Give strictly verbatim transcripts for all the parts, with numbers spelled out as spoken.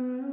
Om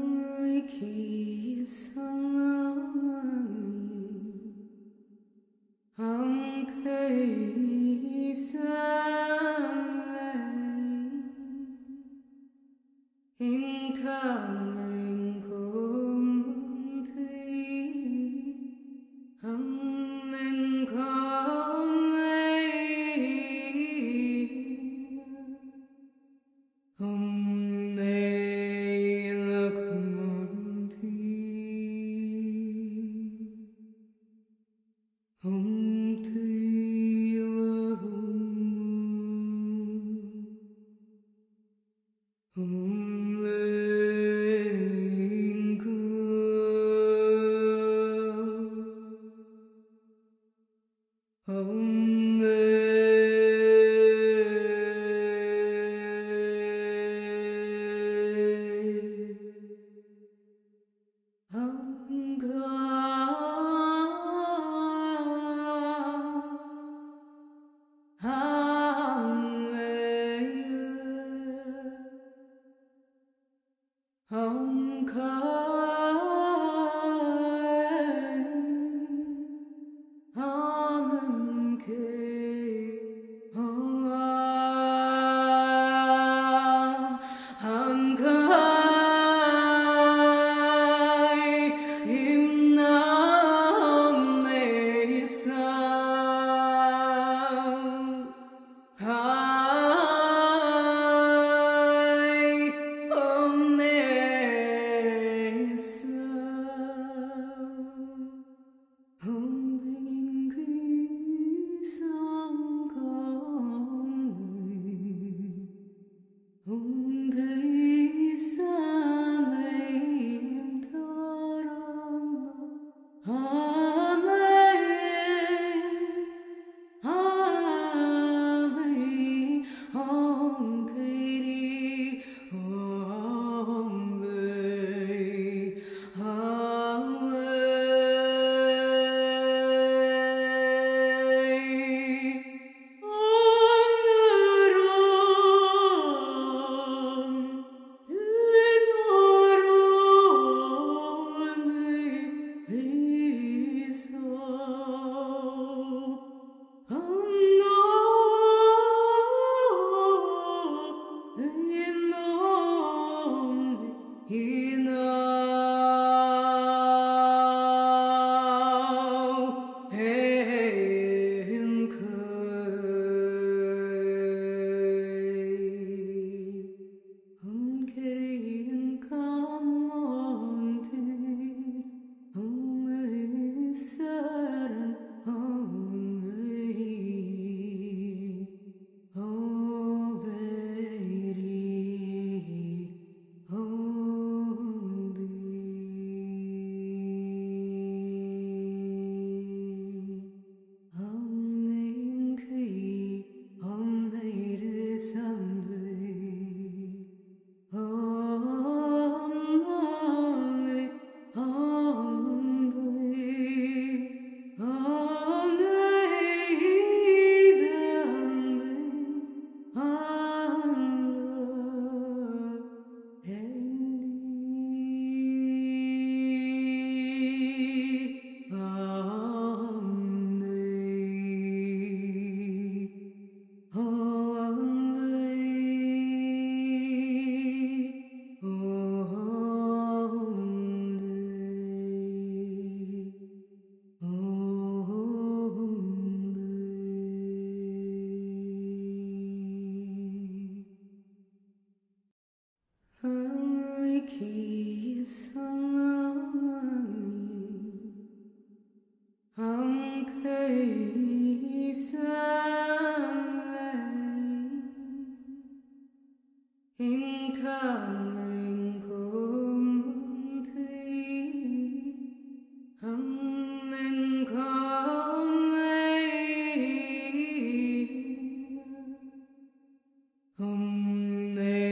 ne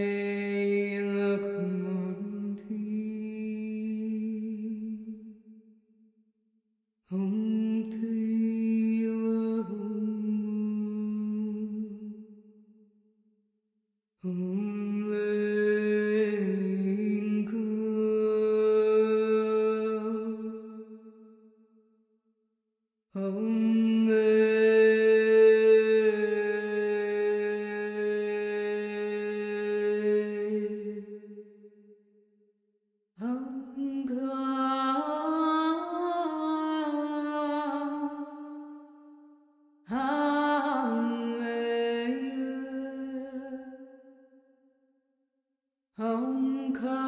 lakmon ti. I'm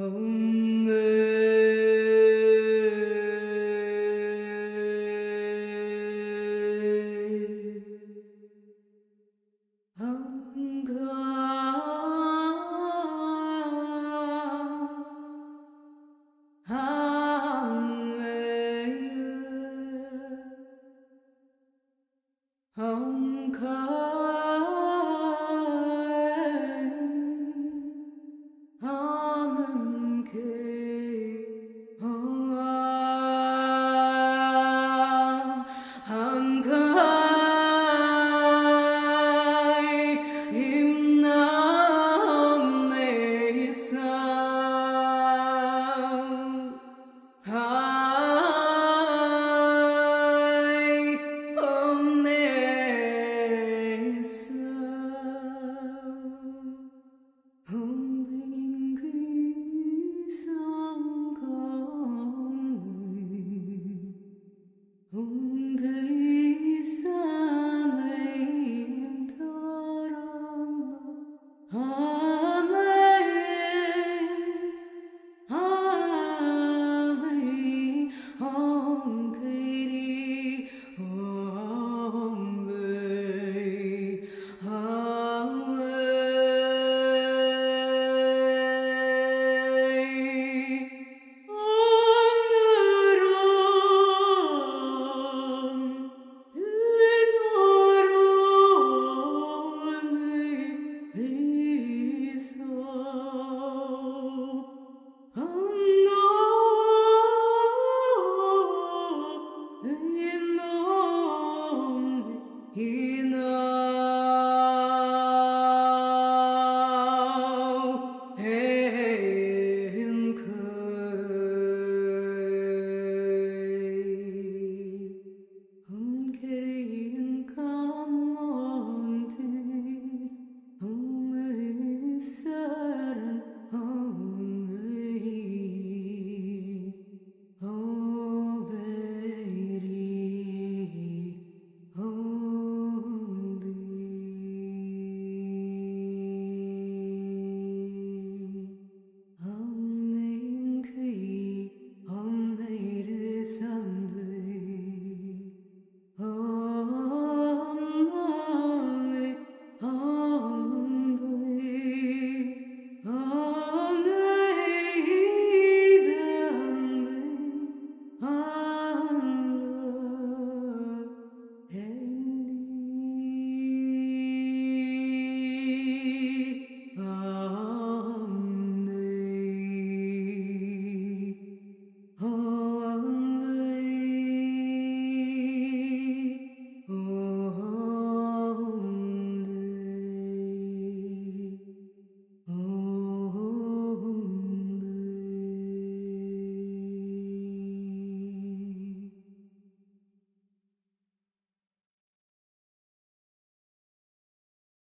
Oh.